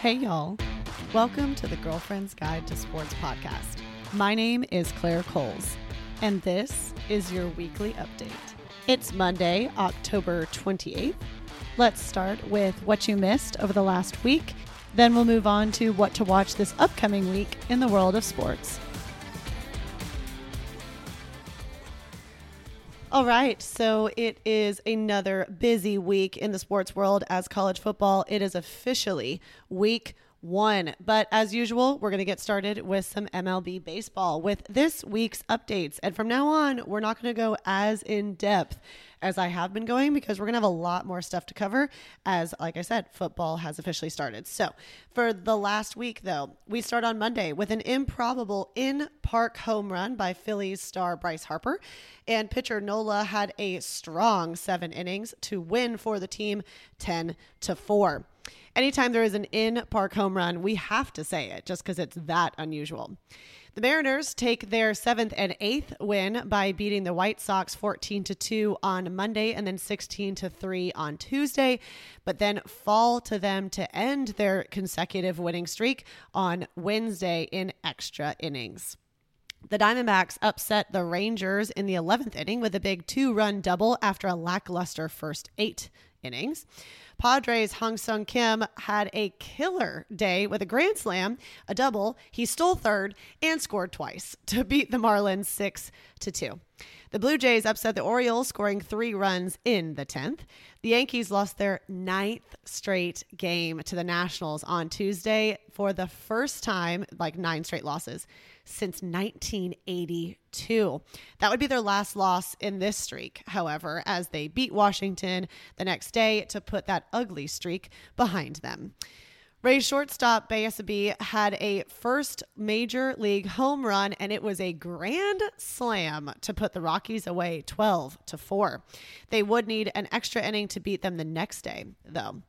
Hey y'all, welcome to the Girlfriend's Guide to Sports podcast. My name is Claire Coles, and this is your weekly update. It's Monday, October 28th. Let's start with what you missed over the last week, then we'll move on to what to watch this upcoming week in the world of sports. All right, so it is another busy week in the sports world as college football. It is officially week one, but as usual, we're going to get started with some MLB baseball with this week's updates. And from now on, we're not going to go as in depth as I have been going because we're going to have a lot more stuff to cover as, like I said, football has officially started. So for the last week, though, we start on Monday with an improbable in-park home run by Phillies star Bryce Harper, and pitcher Nola had a strong 7 innings to win for the team 10-4. Anytime there is an in-park home run, we have to say it just because it's that unusual. The Mariners take their 7th and 8th win by beating the White Sox 14-2 on Monday and then 16-3 on Tuesday, but then fall to them to end their consecutive winning streak on Wednesday in extra innings. The Diamondbacks upset the Rangers in the 11th inning with a big 2-run double after a lackluster first 8 innings. Padres' Hyun-Sung Kim had a killer day with a grand slam, a double, he stole third, and scored twice to beat the Marlins 6-2. The Blue Jays upset the Orioles, scoring 3 runs in the 10th. The Yankees lost their 9th straight game to the Nationals on Tuesday for the first time, like 9 straight losses, since 1982. That would be their last loss in this streak, however, as they beat Washington the next day to put that ugly streak behind them. Rays shortstop Bayesabee had a first major league home run, and it was a grand slam to put the Rockies away 12-4. They would need an extra inning to beat them the next day, though.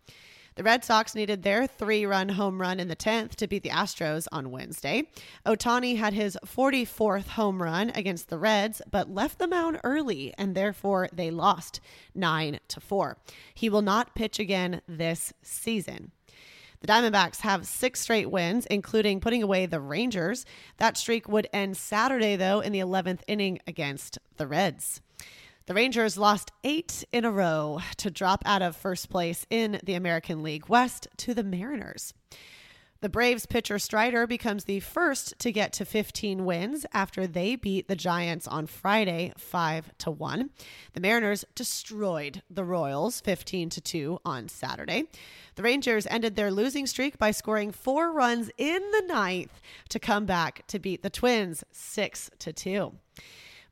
The Red Sox needed their 3-run home run in the 10th to beat the Astros on Wednesday. Ohtani had his 44th home run against the Reds, but left the mound early, and therefore they lost 9-4. He will not pitch again this season. The Diamondbacks have 6 straight wins, including putting away the Rangers. That streak would end Saturday, though, in the 11th inning against the Reds. The Rangers lost 8 in a row to drop out of first place in the American League West to the Mariners. The Braves pitcher Strider becomes the first to get to 15 wins after they beat the Giants on Friday 5-1. The Mariners destroyed the Royals 15-2 on Saturday. The Rangers ended their losing streak by scoring 4 runs in the 9th to come back to beat the Twins 6-2.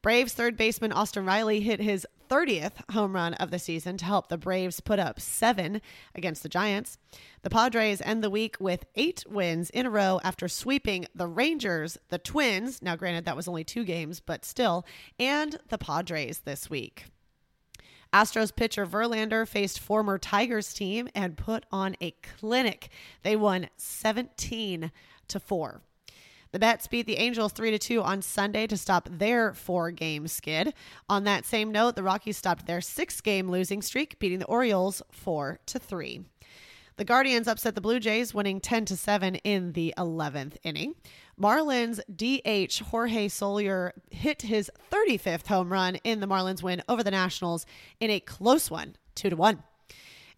Braves third baseman Austin Riley hit his 30th home run of the season to help the Braves put up 7 against the Giants. The Padres end the week with 8 wins in a row after sweeping the Rangers, the Twins, now granted that was only 2 games, but still, and the Padres this week. Astros pitcher Verlander faced former Tigers team and put on a clinic. They won 17-4. The Mets beat the Angels 3-2 on Sunday to stop their 4-game skid. On that same note, the Rockies stopped their 6-game losing streak, beating the Orioles 4-3. The Guardians upset the Blue Jays, winning 10-7 in the 11th inning. Marlins DH Jorge Soler hit his 35th home run in the Marlins win over the Nationals in a close one, 2-1.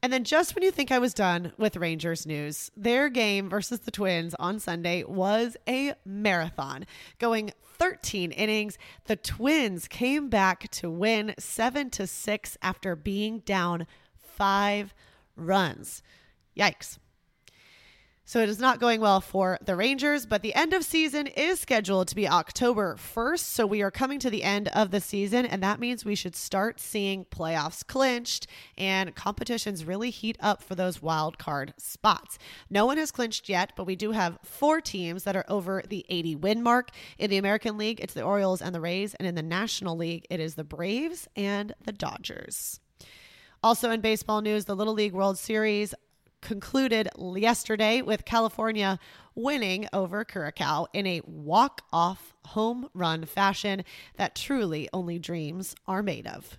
And then just when you think I was done with Rangers news, their game versus the Twins on Sunday was a marathon. Going 13 innings, the Twins came back to win 7-6 after being down 5 runs. Yikes. So it is not going well for the Rangers, but the end of season is scheduled to be October 1st. So we are coming to the end of the season, and that means we should start seeing playoffs clinched and competitions really heat up for those wild card spots. No one has clinched yet, but we do have 4 teams that are over the 80-win mark. In the American League, it's the Orioles and the Rays, and in the National League, it is the Braves and the Dodgers. Also in baseball news, the Little League World Series concluded yesterday with California winning over Curacao in a walk-off home run fashion that truly only dreams are made of.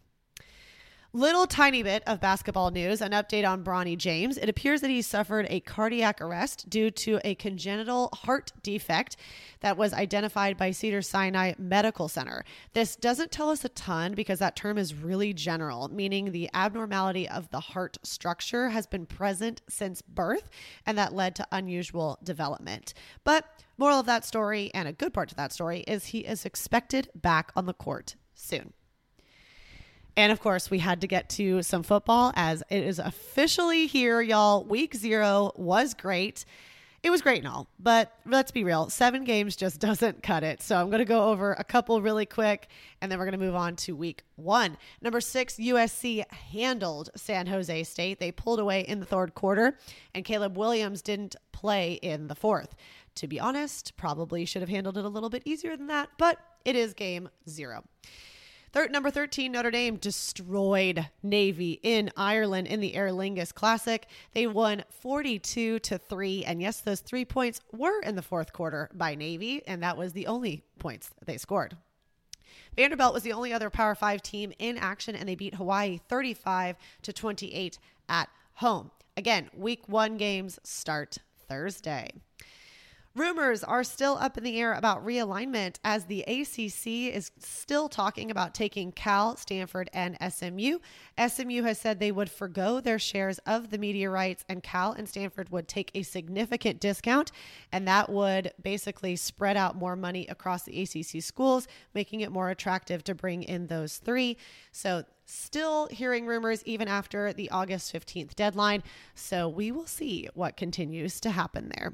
Little tiny bit of basketball news, an update on Bronny James. It appears that he suffered a cardiac arrest due to a congenital heart defect that was identified by Cedars-Sinai Medical Center. This doesn't tell us a ton because that term is really general, meaning the abnormality of the heart structure has been present since birth, and that led to unusual development. But moral of that story, and a good part to that story, is he is expected back on the court soon. And of course, we had to get to some football as it is officially here, y'all. Week 0 was great. It was great and all, but let's be real. 7 games just doesn't cut it. So I'm going to go over a couple really quick, and then we're going to move on to week 1. Number 6, USC handled San Jose State. They pulled away in the third quarter, and Caleb Williams didn't play in the fourth. To be honest, probably should have handled it a little bit easier than that, but it is game 0. Number 13, Notre Dame destroyed Navy in Ireland in the Aer Lingus Classic. They won 42-3. And yes, those 3 points were in the fourth quarter by Navy. And that was the only points they scored. Vanderbilt was the only other Power 5 team in action, and they beat Hawaii 35-28 at home. Again, week 1 games start Thursday. Rumors are still up in the air about realignment as the ACC is still talking about taking Cal, Stanford, and SMU. SMU has said they would forgo their shares of the media rights, and Cal and Stanford would take a significant discount, and that would basically spread out more money across the ACC schools, making it more attractive to bring in those 3. So still hearing rumors even after the August 15th deadline. So we will see what continues to happen there.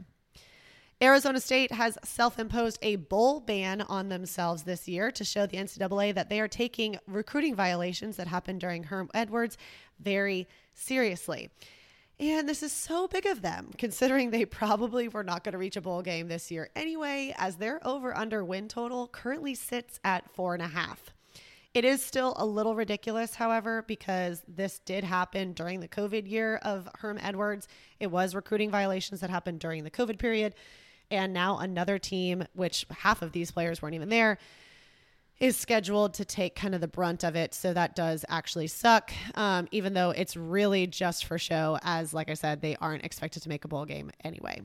Arizona State has self-imposed a bowl ban on themselves this year to show the NCAA that they are taking recruiting violations that happened during Herm Edwards very seriously. And this is so big of them, considering they probably were not going to reach a bowl game this year anyway, as their over-under win total currently sits at 4.5. It is still a little ridiculous, however, because this did happen during the COVID year of Herm Edwards. It was recruiting violations that happened during the COVID period. And now another team, which half of these players weren't even there, is scheduled to take kind of the brunt of it. So that does actually suck, even though it's really just for show, as, like I said, they aren't expected to make a bowl game anyway.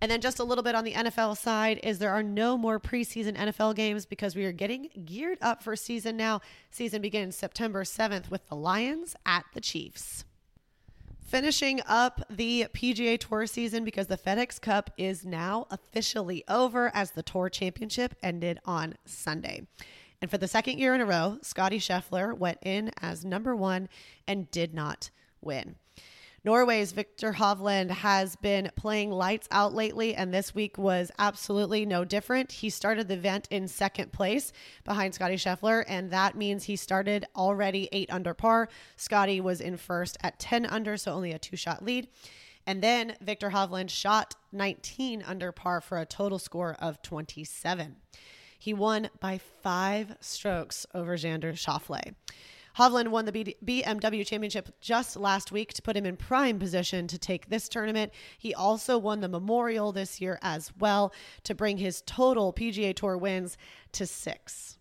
And then just a little bit on the NFL side is there are no more preseason NFL games because we are getting geared up for season now. Season begins September 7th with the Lions at the Chiefs. Finishing up the PGA Tour season because the FedEx Cup is now officially over as the Tour Championship ended on Sunday. And for the second year in a row, Scottie Scheffler went in as number 1 and did not win. Norway's Victor Hovland has been playing lights out lately, and this week was absolutely no different. He started the event in second place behind Scottie Scheffler, and that means he started already 8 under par. Scottie was in first at 10 under, so only a 2-shot lead. And then Victor Hovland shot 19 under par for a total score of 27. He won by 5 strokes over Xander Schauffele. Hovland won the BMW Championship just last week to put him in prime position to take this tournament. He also won the Memorial this year as well to bring his total PGA Tour wins to 6.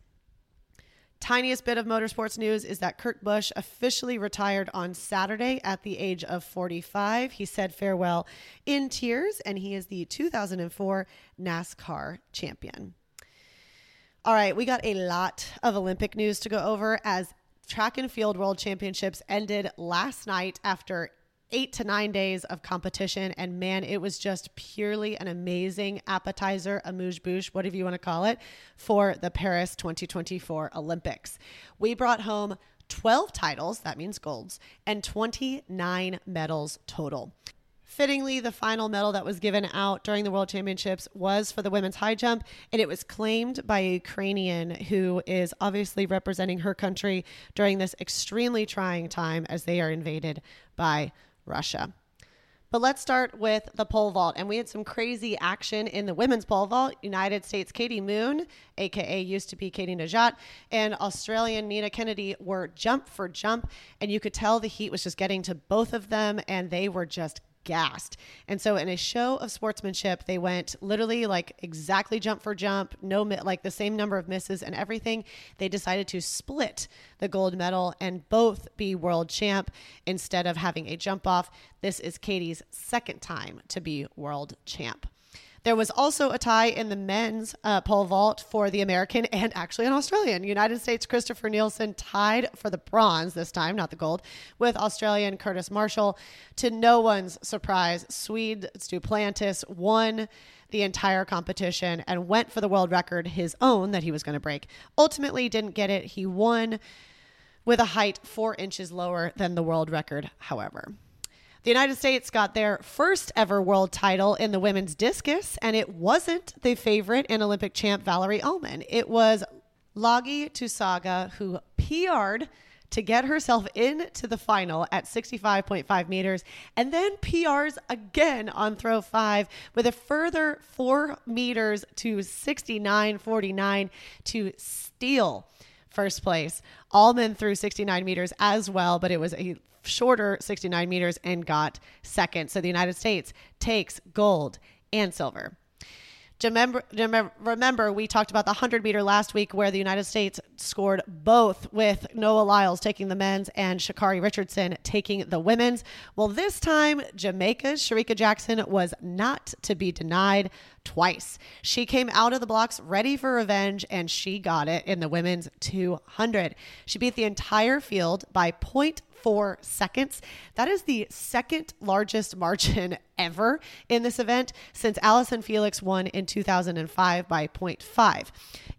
Tiniest bit of motorsports news is that Kurt Busch officially retired on Saturday at the age of 45. He said farewell in tears, and he is the 2004 NASCAR champion. All right, we got a lot of Olympic news to go over as Track and Field World Championships ended last night after 8 to 9 days of competition. And man, it was just purely an amazing appetizer, amuse-bouche, whatever you want to call it, for the Paris 2024 Olympics. We brought home 12 titles, that means golds, and 29 medals total. Fittingly, the final medal that was given out during the World Championships was for the women's high jump, and it was claimed by a Ukrainian who is obviously representing her country during this extremely trying time as they are invaded by Russia. But let's start with the pole vault, and we had some crazy action in the women's pole vault. United States' Katie Moon, aka used to be Katie Najat, and Australian Nina Kennedy were jump for jump, and you could tell the heat was just getting to both of them, and they were just gassed. And so in a show of sportsmanship, they went literally like exactly jump for jump, no, like the same number of misses and everything. They decided to split the gold medal and both be world champ instead of having a jump off. This is Katie's second time to be world champ. There was also a tie in the men's pole vault for the American and actually an Australian. United States Christopher Nielsen tied for the bronze this time, not the gold, with Australian Curtis Marshall. To no one's surprise, Swede Duplantis won the entire competition and went for the world record, his own that he was going to break. Ultimately didn't get it. He won with a height 4 inches lower than the world record, however. The United States got their first ever world title in the women's discus, and it wasn't the favorite and Olympic champ Valerie Ullman. It was Lagi Tusaga, who PR'd to get herself into the final at 65.5 meters, and then PRs again on throw five with a further 4 meters to 69.49 to steal first place. Ullman threw 69 meters as well, but it was a shorter 69 meters and got second. So the United States takes gold and silver. Remember, we talked about the 100 meter last week where the United States scored both, with Noah Lyles taking the men's and Sha'Carri Richardson taking the women's. Well, this time, Jamaica's Shericka Jackson was not to be denied twice. She came out of the blocks ready for revenge, and she got it in the women's 200. She beat the entire field by 0.4 seconds. That is the second largest margin ever in this event since Allison Felix won in 2005 by 0.5.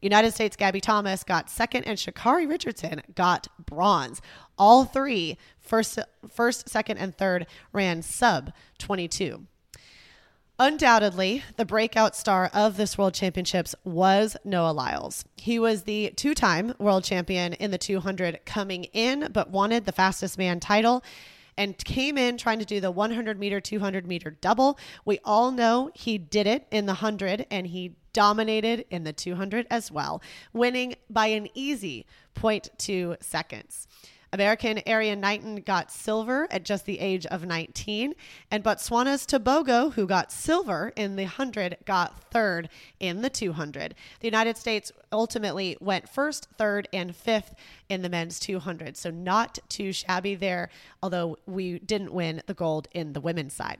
United States' Gabby Thomas got second and Sha'Carri Richardson got bronze. All three, first, second, and third, ran sub 22. Undoubtedly, the breakout star of this World Championships was Noah Lyles. He was the two-time world champion in the 200 coming in, but wanted the fastest man title and came in trying to do the 100-meter, 200-meter double. We all know he did it in the 100, and he dominated in the 200 as well, winning by an easy 0.2 seconds. American Arian Knighton got silver at just the age of 19, and Botswana's Tobogo, who got silver in the 100, got third in the 200. The United States ultimately went first, third, and fifth in the men's 200, so not too shabby there, although we didn't win the gold in the women's side.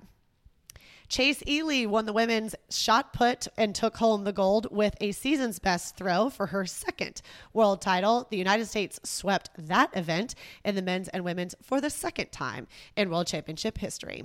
Chase Ely won the women's shot put and took home the gold with a season's best throw for her second world title. The United States swept that event in the men's and women's for the second time in World Championship history.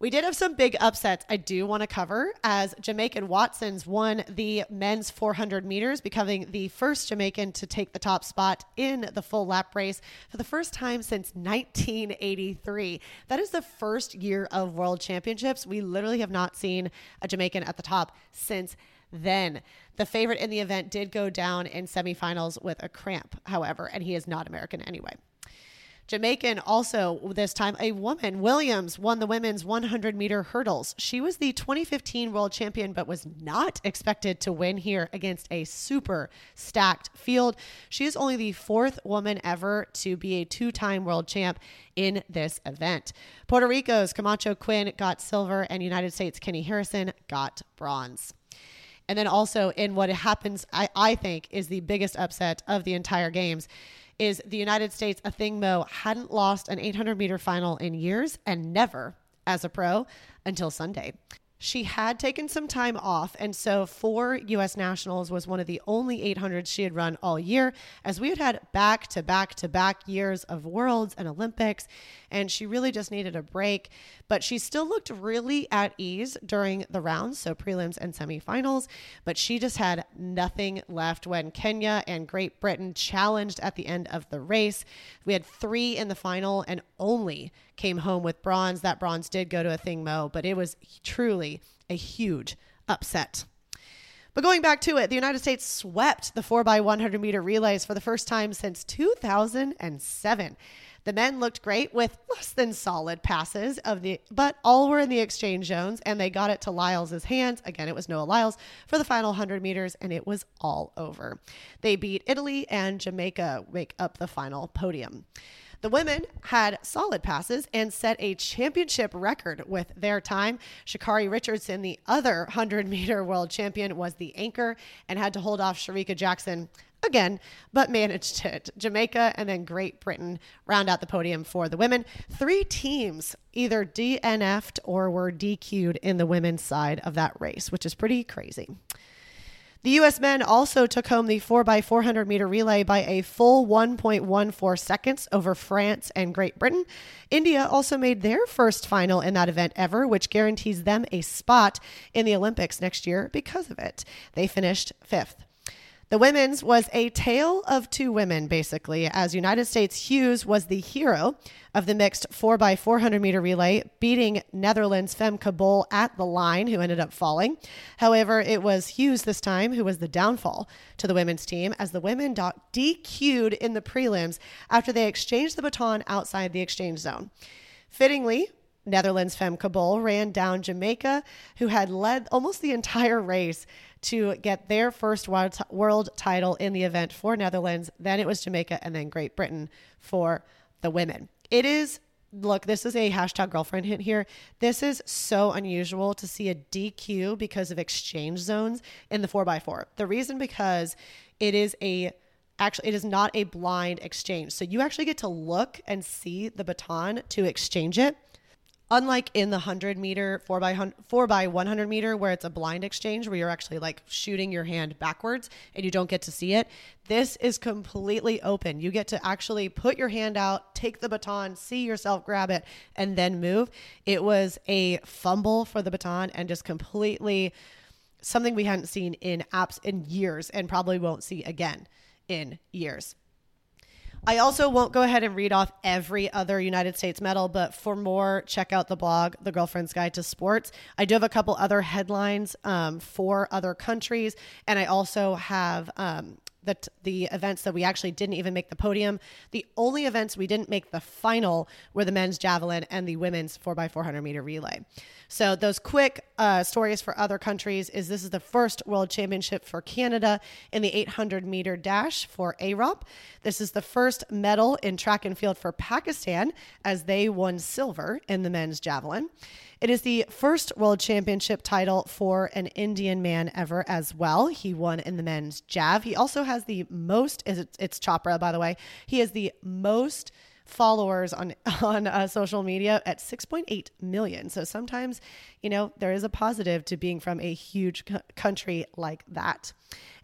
We did have some big upsets I do want to cover, as Jamaican Watsons won the men's 400 meters, becoming the first Jamaican to take the top spot in the full lap race for the first time since 1983. That is the first year of World Championships. We literally have not seen a Jamaican at the top since then. The favorite in the event did go down in semifinals with a cramp, however, and he is not American anyway. Jamaican also, this time, a woman, Williams, won the women's 100-meter hurdles. She was the 2015 world champion, but was not expected to win here against a super stacked field. She is only the fourth woman ever to be a two-time world champ in this event. Puerto Rico's Camacho Quinn got silver, and United States' Kenny Harrison got bronze. And then also in what happens, I think, is the biggest upset of the entire games, is the United States Athingmo hadn't lost an 800-meter final in years and never as a pro until Sunday. She had taken some time off, and so for U.S. Nationals was one of the only 800s she had run all year, as we had had back-to-back-to-back years of Worlds and Olympics, and she really just needed a break. But she still looked really at ease during the rounds, so prelims and semifinals, but she just had nothing left when Kenya and Great Britain challenged at the end of the race. We had three in the final and only came home with bronze. That bronze did go to Athingmo, but it was truly a huge upset. But going back to it, the United States swept the 4x100 meter relays for the first time since 2007. The men looked great with less than solid passes, but all were in the exchange zones, and they got it to Lyles' hands. Again, it was Noah Lyles for the final 100 meters, and it was all over. They beat Italy and Jamaica, wake up the final podium. The women had solid passes and set a championship record with their time. Sha'Carri Richardson, the other 100-meter world champion, was the anchor and had to hold off Shericka Jackson again, but managed it. Jamaica and then Great Britain round out the podium for the women. Three teams either DNF'd or were DQ'd in the women's side of that race, which is pretty crazy. The U.S. men also took home the 4x400 meter relay by a full 1.14 seconds over France and Great Britain. India also made their first final in that event ever, which guarantees them a spot in the Olympics next year because of it. They finished fifth. The women's was a tale of two women, basically, as United States Hughes was the hero of the mixed 4x400 meter relay, beating Netherlands' Femke Bol at the line, who ended up falling. However, it was Hughes this time who was the downfall to the women's team, as the women got DQ'd in the prelims after they exchanged the baton outside the exchange zone. Fittingly, Netherlands' Femke Bol ran down Jamaica, who had led almost the entire race, to get their first world title in the event for Netherlands. Then it was Jamaica and then Great Britain for the women. It is, look, this is a hashtag girlfriend hint here. This is so unusual to see a DQ because of exchange zones in the 4x4. The reason because it is not a blind exchange. So you actually get to look and see the baton to exchange it. Unlike in the 100 meter, 4x100 meter, where it's a blind exchange, where you're actually like shooting your hand backwards and you don't get to see it, this is completely open. You get to actually put your hand out, take the baton, see yourself grab it, and then move. It was a fumble for the baton and just completely something we hadn't seen in apps in years and probably won't see again in years. I also won't go ahead and read off every other United States medal, but for more, check out the blog, The Girlfriend's Guide to Sports. I do have a couple other headlines for other countries, and I also have the events that we actually didn't even make the podium. The only events we didn't make the final were the men's javelin and the women's 4x400 meter relay. So those quick stories for other countries is this is the first world championship for Canada in the 800 meter dash for AROP. This is the first medal in track and field for Pakistan as they won silver in the men's javelin. It is the first world championship title for an Indian man ever as well. He won in the men's jav. He also has the most, it's Chopra, by the way. He has the most followers on social media at 6.8 million. So sometimes, there is a positive to being from a huge country like that.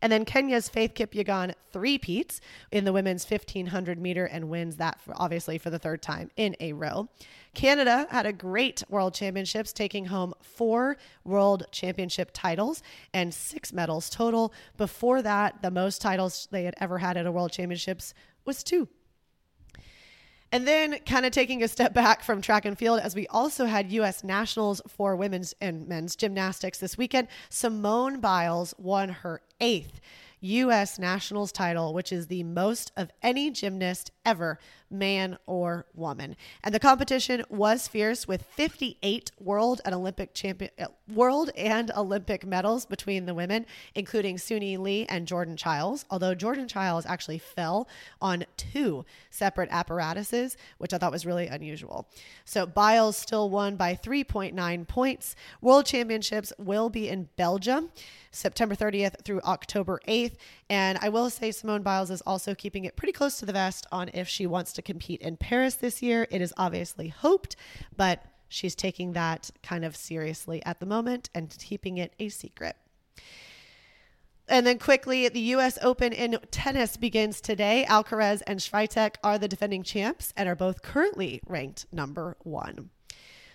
And then Kenya's Faith Kipyegon three-peats in the women's 1,500 meter and wins that, obviously, for the third time in a row. Canada had a great world championships, taking home 4 world championship titles and 6 medals total. Before that, the most titles they had ever had at a world championships was 2. And then kind of taking a step back from track and field, as we also had U.S. nationals for women's and men's gymnastics this weekend. Simone Biles won her 8th U.S. nationals title, which is the most of any gymnast ever, man or woman. And the competition was fierce with 58 world and Olympic medals between the women, including Suni Lee and Jordan Chiles, although Jordan Chiles actually fell on 2 separate apparatuses, which I thought was really unusual. So Biles still won by 3.9 points. World Championships will be in Belgium, September 30th through October 8th. And I will say Simone Biles is also keeping it pretty close to the vest on if she wants to compete in Paris this year. It is obviously hoped, but she's taking that kind of seriously at the moment and keeping it a secret. And then quickly, the US Open in tennis begins today. Alcaraz and Swiatek are the defending champs and are both currently ranked #1.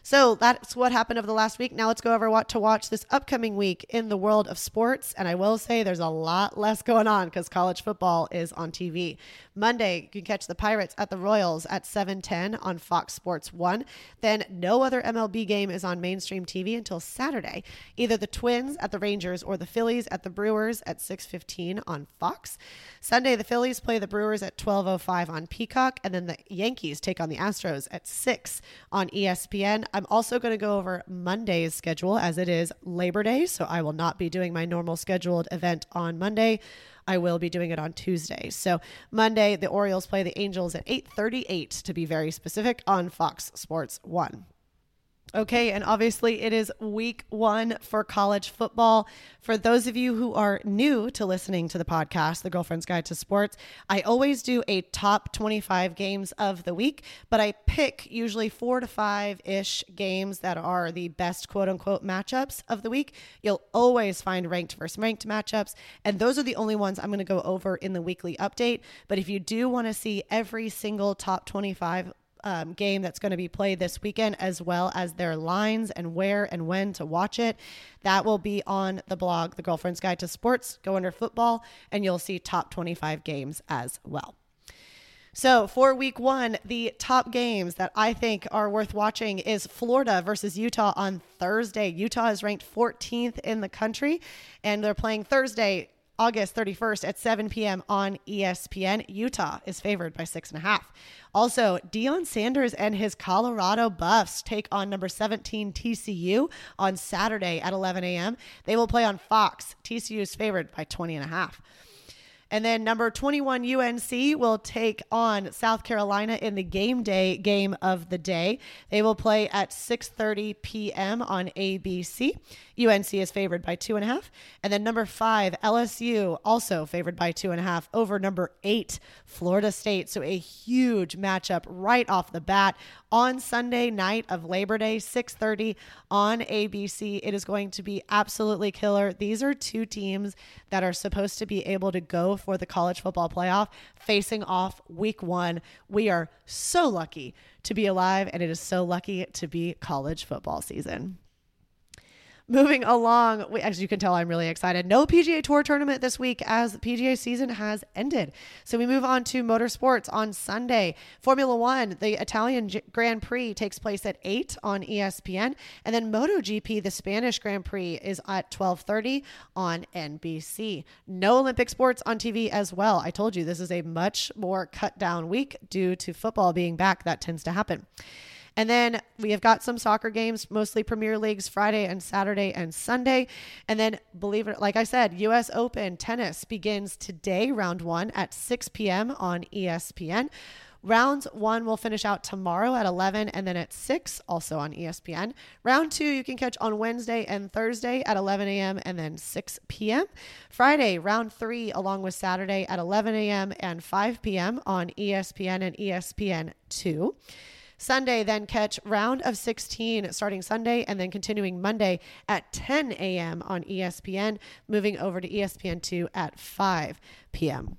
So that's what happened over the last week. Now let's go over what to watch this upcoming week in the world of sports. And I will say there's a lot less going on because college football is on TV. Monday, you can catch the Pirates at the Royals at 7:10 on Fox Sports 1. Then no other MLB game is on mainstream TV until Saturday. Either the Twins at the Rangers or the Phillies at the Brewers at 6:15 on Fox. Sunday, the Phillies play the Brewers at 12:05 on Peacock. And then the Yankees take on the Astros at 6 on ESPN. I'm also going to go over Monday's schedule as it is Labor Day. So I will not be doing my normal scheduled event on Monday. I will be doing it on Tuesday. So Monday, the Orioles play the Angels at 8:38, to be very specific, on Fox Sports 1. Okay, and obviously it is week one for college football. For those of you who are new to listening to the podcast, The Girlfriend's Guide to Sports, I always do a top 25 games of the week, but I pick usually 4 to 5-ish games that are the best quote-unquote matchups of the week. You'll always find ranked versus ranked matchups, and those are the only ones I'm going to go over in the weekly update. But if you do want to see every single top 25 game that's going to be played this weekend, as well as their lines and where and when to watch it, that will be on the blog, The Girlfriend's Guide to Sports. Go under football and you'll see top 25 games as well. So for week one, the top games that I think are worth watching is Florida versus Utah on Thursday. Utah is ranked 14th in the country, and they're playing Thursday, August 31st at 7 p.m. on ESPN. Utah is favored by 6.5. Also, Deion Sanders and his Colorado Buffs take on number 17 TCU on Saturday at 11 a.m. They will play on Fox. TCU is favored by 20.5. And then number 21 UNC will take on South Carolina in the game day game of the day. They will play at 6:30 p.m. on ABC. UNC is favored by 2.5. And then number 5 LSU, also favored by 2.5 over number 8 Florida State. So a huge matchup right off the bat on Sunday night of Labor Day, 6:30 on ABC. It is going to be absolutely killer. These are two teams that are supposed to be able to go for the college football playoff facing off week one. We are so lucky to be alive, and it is so lucky to be college football season. Moving along, as you can tell, I'm really excited. No PGA Tour tournament this week as the PGA season has ended. So we move on to motorsports on Sunday. Formula One, the Italian Grand Prix takes place at 8 on ESPN. And then MotoGP, the Spanish Grand Prix, is at 12:30 on NBC. No Olympic sports on TV as well. I told you this is a much more cut down week due to football being back. That tends to happen. And then we have got some soccer games, mostly Premier Leagues, Friday and Saturday and Sunday. And then, believe it, like I said, US Open tennis begins today, round one, at 6 p.m. on ESPN. Round one will finish out tomorrow at 11 and then at 6, also on ESPN. Round two, you can catch on Wednesday and Thursday at 11 a.m. and then 6 p.m. Friday, round three, along with Saturday at 11 a.m. and 5 p.m. on ESPN and ESPN2. Sunday, then catch round of 16 starting Sunday and then continuing Monday at 10 a.m. on ESPN, moving over to ESPN2 at 5 p.m.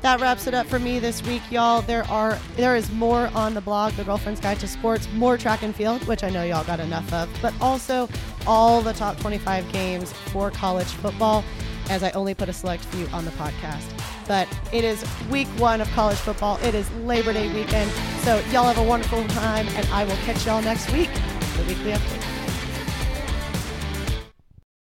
That wraps it up for me this week, y'all. There is more on the blog, The Girlfriend's Guide to Sports, more track and field, which I know y'all got enough of, but also all the top 25 games for college football, as I only put a select few on the podcast. But it is week one of college football. It is Labor Day weekend. So y'all have a wonderful time, and I will catch y'all next week for the weekly update.